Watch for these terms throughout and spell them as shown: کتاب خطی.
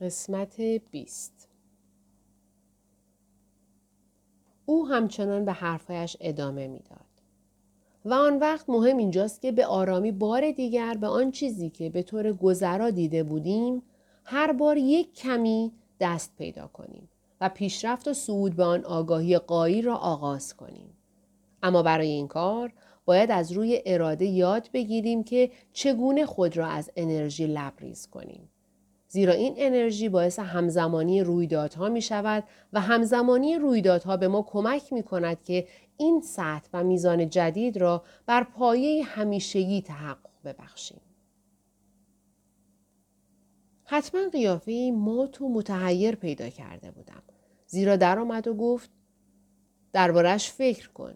قسمت 20. او همچنان به حرفایش ادامه میداد. و آن وقت مهم اینجاست که به آرامی بار دیگر به آن چیزی که به طور گذرا دیده بودیم هر بار یک کمی دست پیدا کنیم و پیشرفت و صعود به آن آگاهی غایی را آغاز کنیم. اما برای این کار باید از روی اراده یاد بگیریم که چگونه خود را از انرژی لبریز کنیم. زیرا این انرژی باعث همزمانی رویدادها می شود و همزمانی رویدادها به ما کمک می کند که این سطح و میزان جدید را بر پایه همیشگی تحقق ببخشیم. حتما قیافه ما تو متحیر پیدا کرده بودم. زیرا در آمد و گفت دربارش فکر کن.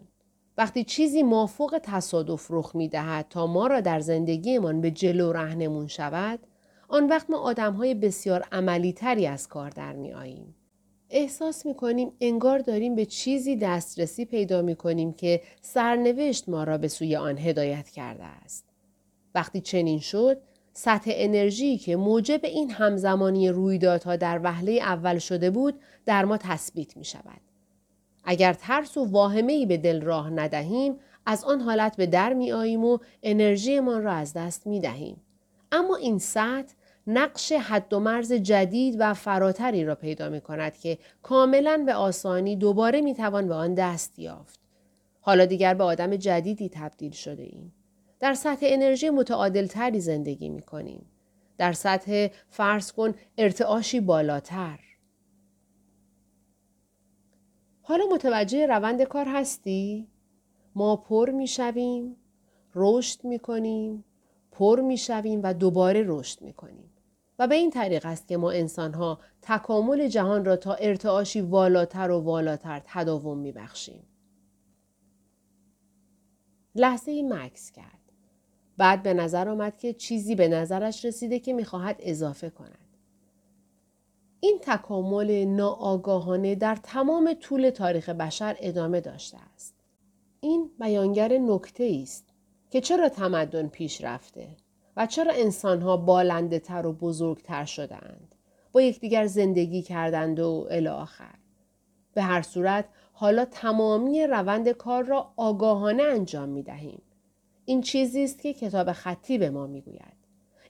وقتی چیزی مافوق تصادف رخ می دهد تا ما را در زندگیمان به جلو رهنمون شود، آن وقت ما آدم‌های بسیار عملی تری از کار در می آییم. احساس می کنیم انگار داریم به چیزی دسترسی پیدا می کنیم که سرنوشت ما را به سوی آن هدایت کرده است. وقتی چنین شد، سطح انرژی که موجب این همزمانی رویدادها در وهله اول شده بود، در ما تثبیت می شود. اگر ترس و واهمه‌ای به دل راه ندهیم، از آن حالت به در می آییم و انرژی ما را از دست می دهیم. اما این سطح نقش حد و مرز جدید و فراتری را پیدا می کند که کاملاً به آسانی دوباره می توان به آن دست یافت. حالا دیگر به آدم جدیدی تبدیل شده ایم. در سطح انرژی متعادل تری زندگی می کنیم. در سطح فرض کن ارتعاشی بالاتر. حالا متوجه روند کار هستی؟ ما پر می شویم، رشد می کنیم، پر می شویم و دوباره رشد می کنیم. و به این طریق است که ما انسانها تکامل جهان را تا ارتعاشی والاتر و والاتر تداوم می بخشیم. لحظه ای مکث کرد. بعد به نظر آمد که چیزی به نظرش رسیده که می خواهد اضافه کند. این تکامل ناآگاهانه در تمام طول تاریخ بشر ادامه داشته است. این بیانگر نکته است که چرا تمدن پیش رفته و چرا انسان‌ها بالنده تر و بزرگتر شدند، با یکدیگر زندگی کردند و الی آخر. به هر صورت حالا تمامی روند کار را آگاهانه انجام می‌دهیم. این چیزی است که کتاب خطی به ما می‌گوید.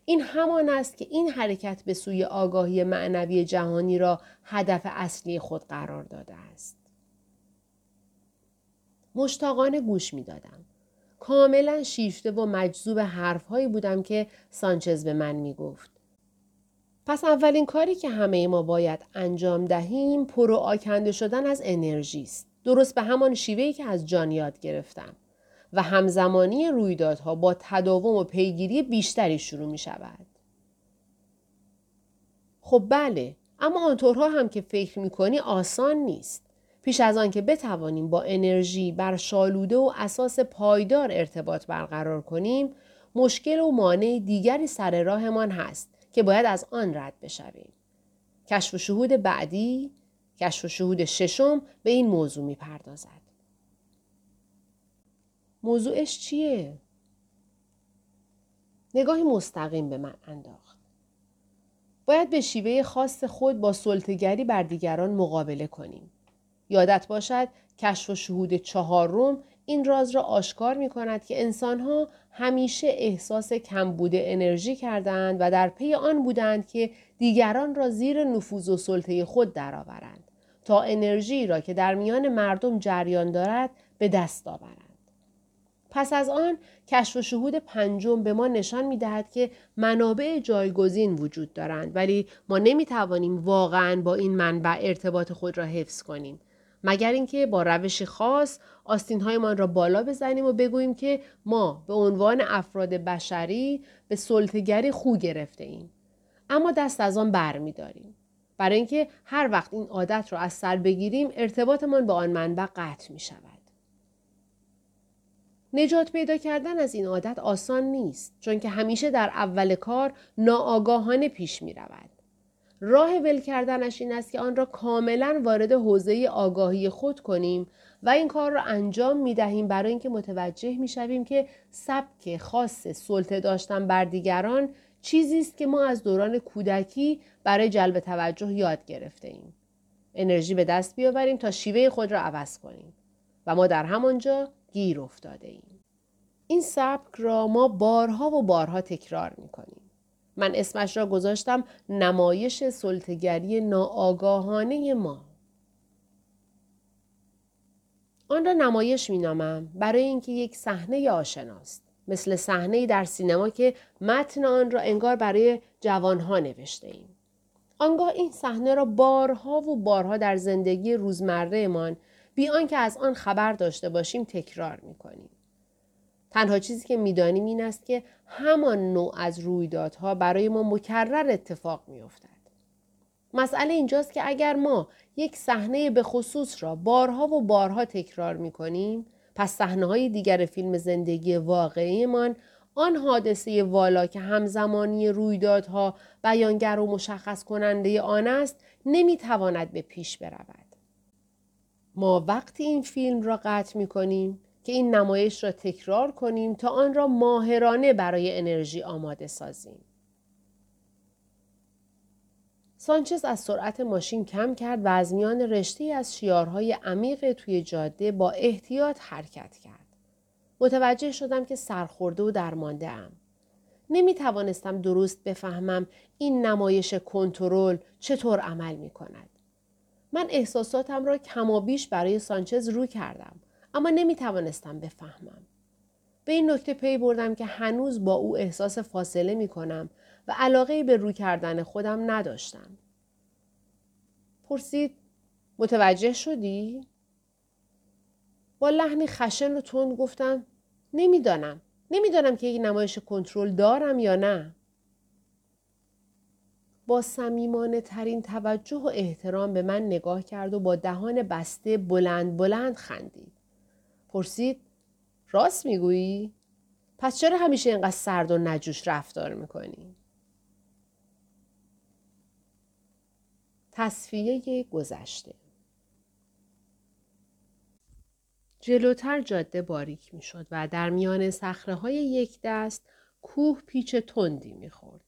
این همان است که این حرکت به سوی آگاهی معنوی جهانی را هدف اصلی خود قرار داده است. مشتاقانه گوش می‌دادم. کاملا شیفته و مجذوب حرفهایی بودم که سانچز به من میگفت. پس اولین کاری که همه ما باید انجام دهیم پر و آکنده شدن از انرژی است. درست به همان شیوهی که از جان یاد گرفتم و همزمانی رویدادها با تداوم و پیگیری بیشتری شروع می شود. خب بله، اما آنطورها هم که فکر می کنی آسان نیست. پیش از آن که بتوانیم با انرژی بر شالوده و اساس پایدار ارتباط برقرار کنیم، مشکل و مانع دیگری سر راهمان هست که باید از آن رد بشویم. کشف و شهود بعدی، کشف و شهود ششم به این موضوع می‌پردازد. موضوعش چیه؟ نگاهی مستقیم به من انداخت. باید به شیوه خاص خود با سلطه‌گری بر دیگران مقابله کنیم. یادت باشد کشف و شهود چهارم این راز را آشکار می کند که انسانها همیشه احساس کمبود انرژی کردند و در پی آن بودند که دیگران را زیر نفوذ و سلطه خود درآورند تا انرژی را که در میان مردم جریان دارد به دست آورند. پس از آن کشف و شهود پنجم به ما نشان می دهد که منابع جایگزین وجود دارند، ولی ما نمی توانیم واقعاً با این منبع ارتباط خود را حفظ کنیم، مگر اینکه با روش خاص آستین‌هایمان را بالا بزنیم و بگوییم که ما به عنوان افراد بشری به سلطه‌گری خو گرفته ایم. اما دست از آن بر می داریم. برای اینکه هر وقت این عادت را از سر بگیریم ارتباطمان با آن منبع قطع می شود. نجات پیدا کردن از این عادت آسان نیست، چون که همیشه در اول کار ناآگاهانه پیش می رود. راه ول کردنش این است که آن را کاملا وارد حوزه آگاهی خود کنیم و این کار را انجام می دهیم برای اینکه متوجه می شویم که سبک خاص سلطه داشتن بر دیگران چیزی است که ما از دوران کودکی برای جلب توجه یاد گرفته ایم. انرژی به دست بیاوریم تا شیوه خود را عوض کنیم و ما در همانجا گیر افتاده ایم. این سبک را ما بارها تکرار می کنیم. من اسمش را گذاشتم نمایش سلطه‌گری ناآگاهانه ما. آن را نمایش می نامم برای اینکه یک صحنه آشناست، مثل صحنه‌ای در سینما که متن آن را انگار برای جوانها نوشته ایم. آنگاه این صحنه را بارها در زندگی روزمره مان بی آنکه از آن خبر داشته باشیم تکرار می کنیم. تنها چیزی که می دانیم این است که همان نوع از رویدادها برای ما مکرر اتفاق می افتد. مسئله اینجاست که اگر ما یک صحنه به خصوص را بارها تکرار می کنیم، پس صحنه‌های دیگر فیلم زندگی واقعیمان، آن حادثه والا که همزمانی رویدادها بیانگر و مشخص کننده آن است، نمی‌تواند به پیش برود. ما وقتی این فیلم را قطع می‌کنیم که این نمایش را تکرار کنیم تا آن را ماهرانه برای انرژی آماده سازیم. سانچز از سرعت ماشین کم کرد و از میان رشته‌ای از شیارهای عمیق توی جاده با احتیاط حرکت کرد. متوجه شدم که سرخورده و درمانده‌ام. نمی‌توانستم درست بفهمم این نمایش کنترل چطور عمل می‌کند. من احساساتم را کمابیش برای سانچز رو کردم، اما نمی‌توانستم بفهمم. به این نکته پی بردم که هنوز با او احساس فاصله می‌کنم و علاقه‌ای به رو کردن خودم نداشتم. پرسید: متوجه شدی؟ با لحنی خشن و تند گفتم: نمی‌دانم که یک نمایش کنترل دارم یا نه. با صمیمانه‌ترین توجه و احترام به من نگاه کرد و با دهان بسته بلند خندید. پرسید: راست میگویی؟ پس چرا همیشه اینقدر سرد و نجوش رفتار میکنی؟ تصفیه گذشته. جلوتر جاده باریک میشد و در میان صخره‌های یک دست کوه پیچ تندی میخورد.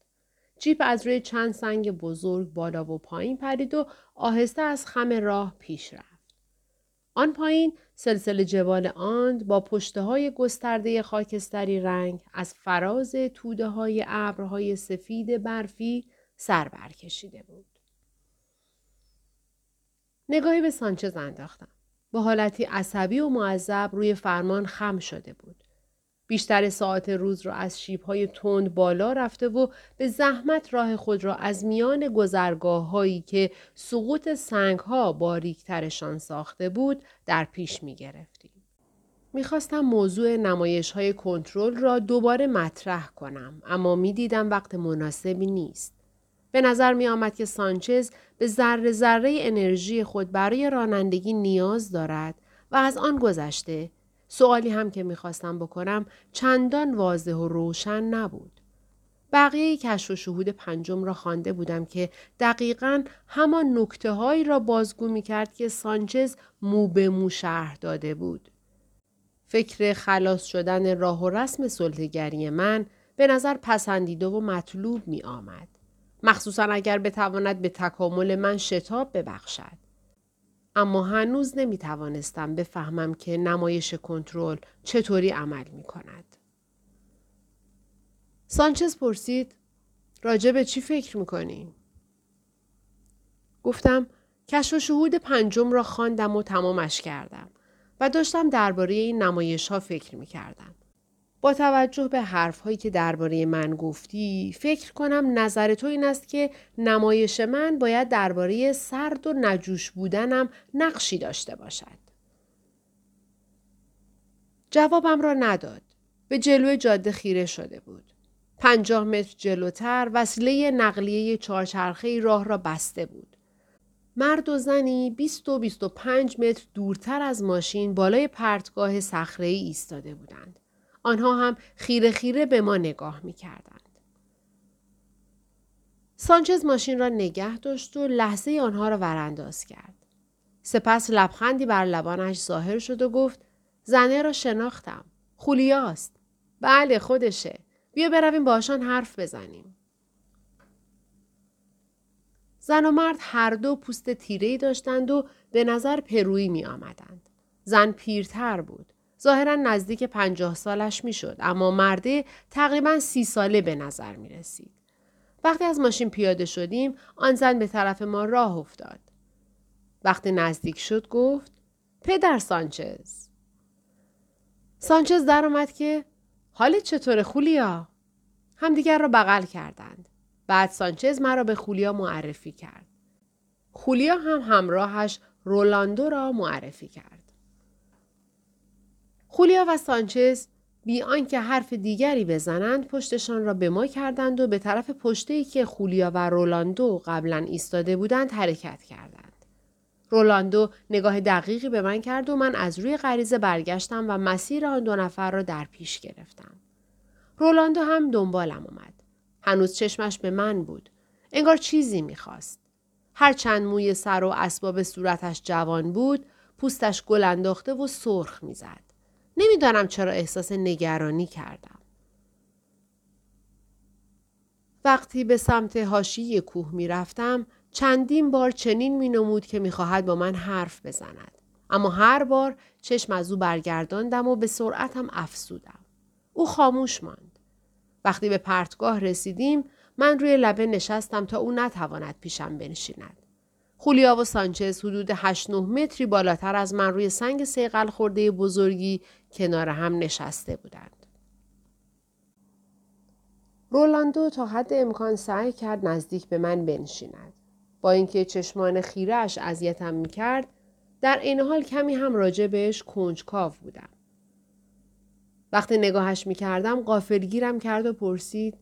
جیپ از روی چند سنگ بزرگ بالا و پایین پرید و آهسته از خم راه پیش رفت. آن پایین سلسله جبال آند با پشته‌های گسترده خاکستری رنگ از فراز توده‌های ابرهای سفید برفی سر برکشیده بود. نگاهی به سانچز انداختم. با حالتی عصبی و معذب روی فرمان خم شده بود. بیشتر ساعات روز را از شیب‌های تند بالا رفته و به زحمت راه خود را از میان گذرگاه‌هایی که سقوط سنگ‌ها باریک‌ترشان ساخته بود در پیش می‌گرفتیم. می‌خواستم موضوع نمایش‌های کنترل را دوباره مطرح کنم، اما می‌دیدم وقت مناسبی نیست. به نظر می‌آمد که سانچز به ذره انرژی خود برای رانندگی نیاز دارد و از آن گذشته سوالی هم که میخواستم بکنم چندان واضح و روشن نبود. بقیه کشف و شهود 5 را خوانده بودم که دقیقاً همان نکته‌هایی را بازگو میکرد که سانچز مو به مو شرح داده بود. فکر خلاص شدن راه و رسم سلطه‌گری من به نظر پسندیده و مطلوب می آمد. مخصوصاً اگر بتواند به تکامل من شتاب ببخشد. اما هنوز نمیتوانستم بفهمم که نمایش کنترل چطوری عمل میکند. سانچز پرسید: راجع به چی فکر میکنی؟ گفتم: کشف و شهود 5 را خواندم و تمامش کردم و داشتم درباره این نمایش ها فکر میکردم. با توجه به حرفهایی که درباره من گفتی، فکر کنم نظر تو این است که نمایش من باید درباره سرد و نجوش بودنم نقشی داشته باشد. جوابم را نداد. به جلوی جاده خیره شده بود. 50 متر جلوتر وسیله نقلیه 4 چرخه‌ای راه را بسته بود. مرد و زنی 20 و 25 متر دورتر از ماشین بالای پرتگاه صخره‌ای ایستاده بودند. آنها هم خیره به ما نگاه می کردند. سانچز ماشین را نگه داشت و لحظه آنها را ورانداز کرد. سپس لبخندی بر لبانش ظاهر شد و گفت: زنه را شناختم. خولیاست. بله خودشه. بیا برویم باشان حرف بزنیم. زن و مرد هر دو پوست تیره‌ای داشتند و به نظر پرویی می آمدند. زن پیرتر بود. ظاهراً نزدیک 50 سالش می شد، اما مرده تقریباً 30 ساله به نظر می رسید. وقتی از ماشین پیاده شدیم، آن زن به طرف ما راه افتاد. وقتی نزدیک شد گفت: پدر سانچز. سانچز در آمد که حالت چطوره خولیا؟ همدیگر را بغل کردند. بعد سانچز مرا به خولیا معرفی کرد. خولیا هم همراهش رولاندو را معرفی کرد. خولیا و سانچز بی آنکه حرف دیگری بزنند پشتشان را به ما کردند و به طرف پشته‌ای که خولیا و رولاندو قبلا ایستاده بودند حرکت کردند. رولاندو نگاه دقیقی به من کرد و من از روی غریزه برگشتم و مسیر آن دو نفر را در پیش گرفتم. رولاندو هم دنبالم آمد. هنوز چشمش به من بود. انگار چیزی می‌خواست. هر چند موی سر و اسباب صورتش جوان بود، پوستش گل انداخته و سرخ می‌زد. نمی‌دانم چرا احساس نگرانی کردم. وقتی به سمت حاشیه کوه می‌رفتم، چندین بار چنین می‌نمود که می‌خواهد با من حرف بزند. اما هر بار چشم از او برگرداندم و به سرعتم افسودم. او خاموش ماند. وقتی به پرتگاه رسیدیم، من روی لبه نشستم تا او نتواند پیشم بنشیند. خولیا و سانچز حدود 8-9 متری بالاتر از من روی سنگ صیقل خورده بزرگی کنار هم نشسته بودند. رولاندو تا حد امکان سعی کرد نزدیک به من بنشیند. با اینکه چشمان خیره‌اش اذیتم می‌کرد، در این حال کمی هم راجع بهش کنجکاو بودم. وقتی نگاهش می‌کردم غافلگیرم کرد و پرسید: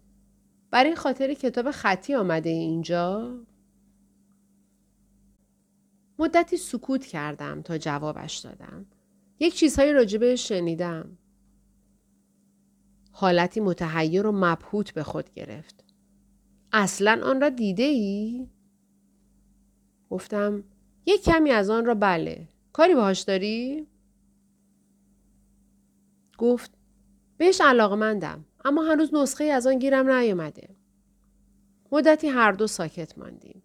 برای خاطر کتاب خطی آمده اینجا؟ مدتی سکوت کردم تا جوابش دادم: یک چیزهایی راجبش شنیدم. حالتی متحیر و مبهوت به خود گرفت. اصلاً آن را دیده ای؟ گفتم: یک کمی از آن را بله. کاری باهاش داری؟ گفت: بهش علاقه‌مندم، اما هنوز نسخه از آن گیرم نیامده. مدتی هر دو ساکت ماندیم.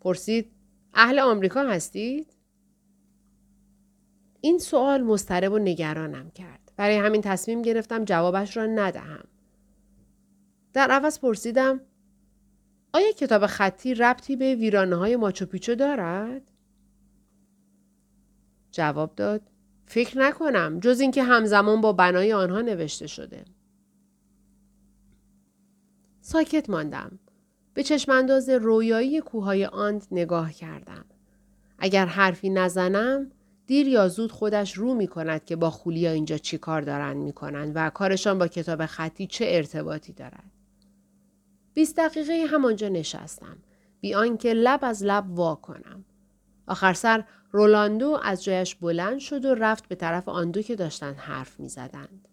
پرسید: اهل آمریکا هستید؟ این سوال مضطرب و نگرانم کرد. برای همین تصمیم گرفتم جوابش را ندهم. در عوض پرسیدم: آیا کتاب خطی ربطی به ویرانه‌های ماچوپیچو دارد؟ جواب داد: فکر نکنم، جز اینکه همزمان با بنای آنها نوشته شده. ساکت ماندم. به چشمانداز رویایی کوههای آند نگاه کردم. اگر حرفی نزنم، دیر یا زود خودش رو می کند که با خولیا اینجا چی کار دارن می کنن و کارشان با کتاب خطی چه ارتباطی دارد. 20 دقیقه همانجا نشستم، بی آنکه لب از لب وا کنم. آخر سر رولاندو از جایش بلند شد و رفت به طرف آن دو که داشتند حرف می زدند.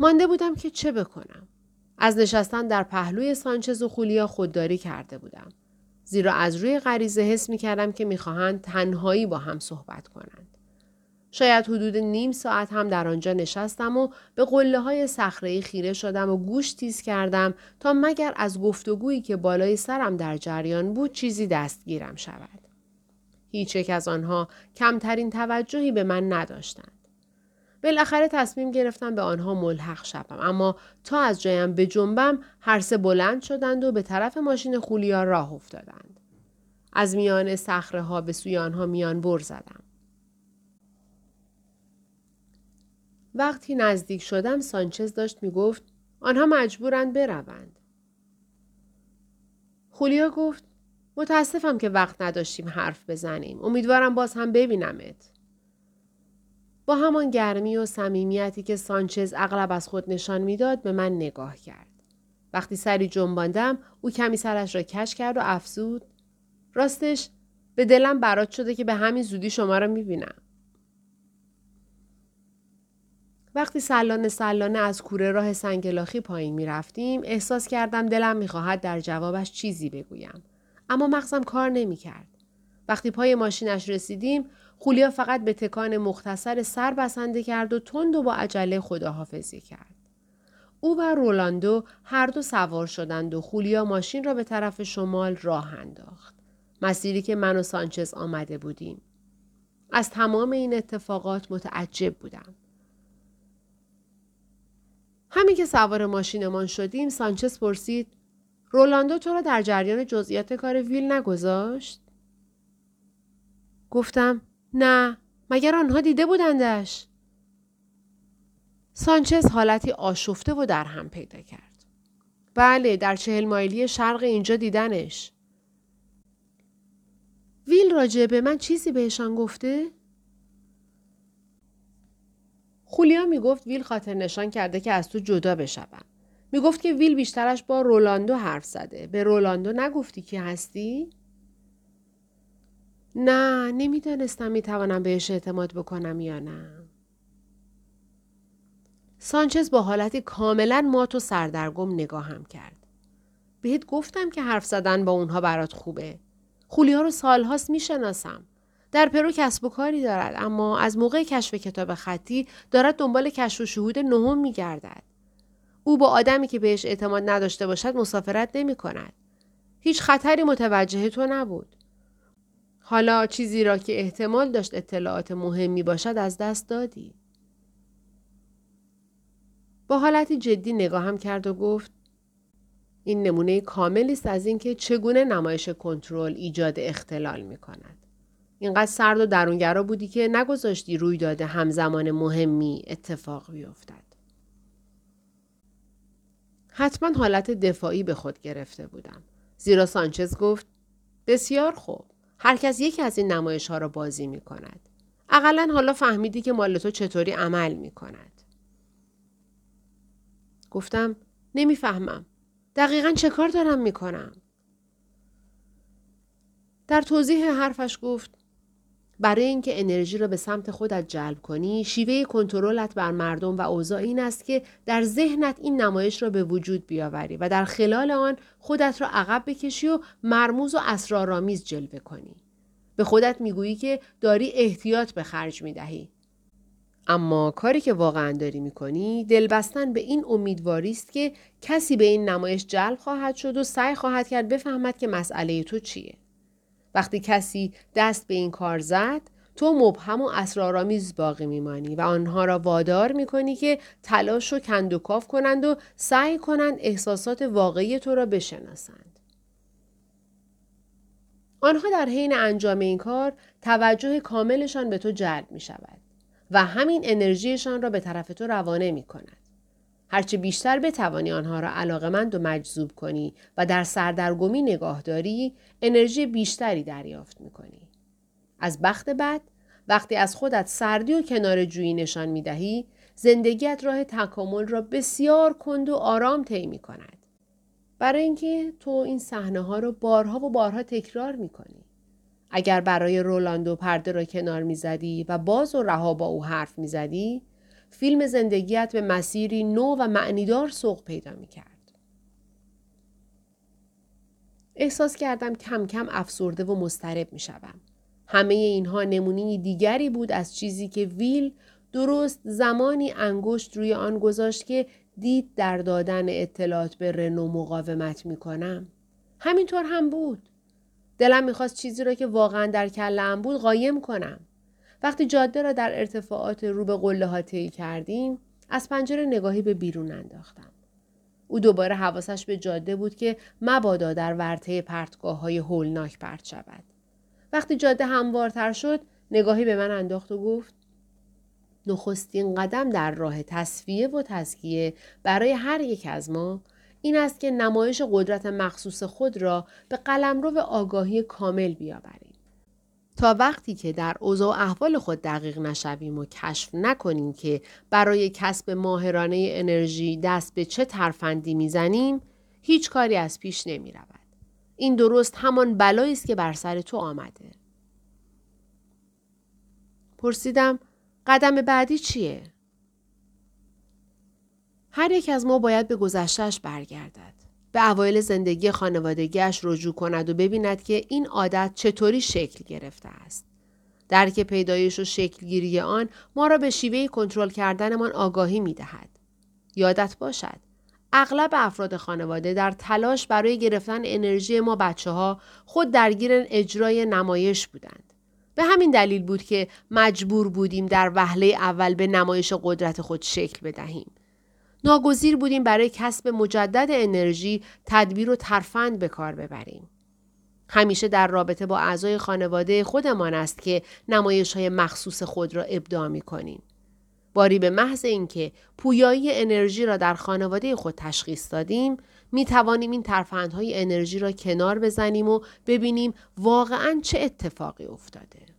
مانده بودم که چه بکنم. از نشستن در پهلوی سانچز و خولیا خودداری کرده بودم، زیرا از روی غریزه حس می کردم که می خواهند تنهایی با هم صحبت کنند. شاید حدود نیم ساعت هم در آنجا نشستم و به قله های صخره‌ای خیره شدم و گوش تیز کردم تا مگر از گفتگویی که بالای سرم در جریان بود چیزی دستگیرم شود. هیچ یک از آنها کمترین توجهی به من نداشتند. بالاخره تصمیم گرفتم به آنها ملحق شدم، اما تا از جایم به جنبم هر سه بلند شدند و به طرف ماشین خولیا راه افتادند. از میان صخره‌ها به سوی آنها میان بر زدم. وقتی نزدیک شدم سانچز داشت میگفت: آنها مجبورند بروند. خولیا گفت: متاسفم که وقت نداشتیم حرف بزنیم. امیدوارم باز هم ببینمت. با همان گرمی و صمیمیتی که سانچز اغلب از خود نشان میداد به من نگاه کرد. وقتی سری جنباندم او کمی سرش را کش کرد و افزود: راستش به دلم برات شده که به همین زودی شما را میبینم. وقتی سلانه سلانه از کوره راه سنگلاخی پایین میرفتیم احساس کردم دلم میخواهد در جوابش چیزی بگویم، اما مغزم کار نمیکرد. وقتی پای ماشینش رسیدیم خولیا فقط به تکان مختصر سر بسنده کرد و تند و با عجله خداحافظی کرد. او و رولاندو هر دو سوار شدند و خولیا ماشین را به طرف شمال راه انداخت. مسیری که من و سانچز آمده بودیم. از تمام این اتفاقات متعجب بودم. همین که سوار ماشینمان شدیم سانچز پرسید رولاندو تو را در جریان جزئیات کار ویل نگذاشت؟ گفتم نه، مگر آنها دیده بودندش؟ سانچز حالتی آشفته و در هم پیدا کرد. بله، در 40 مایلی شرق اینجا دیدنش. ویل راجع به من چیزی بهشان گفته؟ خولیا میگفت ویل خاطر نشان کرده که از تو جدا بشوند. میگفت که ویل بیشترش با رولاندو حرف زده. به رولاندو نگفتی که هستی؟ نه، نمیدانستم میتوانم بهش اعتماد بکنم یا نه. سانچز با حالتی کاملا مات و سردرگم نگاهم کرد. بهت گفتم که حرف زدن با اونها برات خوبه. خولیا رو سالهاست میشناسم. در پرو کسب و کاری دارد، اما از موقع کشف کتاب خطی دارد دنبال کشف و شهود 9 میگردد. او با آدمی که بهش اعتماد نداشته باشد مسافرت نمی کند. هیچ خطری متوجه تو نبود. حالا چیزی را که احتمال داشت اطلاعات مهمی باشد از دست دادی. با حالتی جدی نگاهم کرد و گفت این نمونه کاملی است از اینکه چگونه نمایش کنترل ایجاد اختلال می کند. اینقدر سرد و درونگرا بودی که نگذاشتی رویداد همزمان مهمی اتفاق بیفتد. حتما حالت دفاعی به خود گرفته بودم. زیرا سانچز گفت بسیار خوب. هر کس یکی از این نمایش ها را بازی می کند. اقلن حالا فهمیدی که مال تو چطوری عمل می کند. گفتم نمیفهمم. دقیقاً چه کار دارم می کنم؟ در توضیح حرفش گفت برای اینکه انرژی را به سمت خودت جلب کنی، شیوه کنترلت بر مردم و اوضاع این است که در ذهنت این نمایش را به وجود بیاوری و در خلال آن خودت را عقب بکشی و مرموز و اسرارآمیز جلوه کنی. به خودت میگویی که داری احتیاط به خرج میدهی. اما کاری که واقعاً داری میکنی دلبستن به این امیدواری است که کسی به این نمایش جلب خواهد شد و سعی خواهد کرد بفهمد که مسئله تو چیه. وقتی کسی دست به این کار زد، تو مبهم و اسرارآمیز باقی میمانی و آنها را وادار میکنی که تلاش و کندوکاف کنند و سعی کنند احساسات واقعی تو را بشناسند. آنها در حین انجام این کار توجه کاملشان به تو جلب میشود و همین انرژیشان را به طرف تو روانه میکند. هرچه بیشتر بتوانی آنها را علاقمند و مجذوب کنی و در سردرگمی نگاه داری، انرژی بیشتری دریافت میکنی. از بخت بعد، وقتی از خودت سردی و کنار جویی نشان میدهی، زندگیت راه تکامل را بسیار کند و آرام طی میکند. برای اینکه تو این صحنه ها را بارها و بارها تکرار میکنی. اگر برای رولاندو پرده را کنار میزدی و باز و رها با او حرف میزدی، فیلم زندگیت به مسیری نو و معنیدار سوق پیدا می کرد. احساس کردم کم کم افسرده و مضطرب می شدم. همه اینها نمونه‌ای دیگری بود از چیزی که ویل درست زمانی انگشت روی آن گذاشت که دید در دادن اطلاعات به رنو مقاومت می کنم. همینطور هم بود. دلم می خواست چیزی را که واقعا در کلم بود قایم کنم. وقتی جاده را در ارتفاعات رو به قله ها طی کردیم، از پنجره نگاهی به بیرون انداختم. او دوباره حواسش به جاده بود که مبادا در ورطه پرتگاه‌های هولناک پرت شود. وقتی جاده هموارتر شد، نگاهی به من انداخت و گفت: نخستین قدم در راه تصفیه و تزکیه برای هر یک از ما این است که نمایش قدرت مخصوص خود را به قلمرو آگاهی کامل بیاوریم. تا وقتی که در اوضاع و احوال خود دقیق نشویم و کشف نکنیم که برای کسب ماهرانه انرژی دست به چه ترفندی میزنیم، هیچ کاری از پیش نمی رود. این درست همان بلایی است که بر سر تو آمده. پرسیدم قدم بعدی چیه؟ هر یک از ما باید به گذشته‌اش برگردد. به اوایل زندگی خانوادگیش رجوع کند و ببیند که این عادت چطوری شکل گرفته است. درک پیدایش و شکل گیری آن ما را به شیوه کنترل کردنمان آگاهی می دهد. یادت باشد اغلب افراد خانواده در تلاش برای گرفتن انرژی ما بچه‌ها خود درگیر اجرای نمایش بودند. به همین دلیل بود که مجبور بودیم در وهله اول به نمایش قدرت خود شکل بدهیم. ناگزیر بودیم برای کسب مجدد انرژی تدبیر و ترفند به کار ببریم. همیشه در رابطه با اعضای خانواده خودمان است که نمایش‌های مخصوص خود را ابداع می‌کنیم. باری به محض اینکه پویایی انرژی را در خانواده خود تشخیص دادیم، می توانیم این ترفندهای انرژی را کنار بزنیم و ببینیم واقعاً چه اتفاقی افتاده.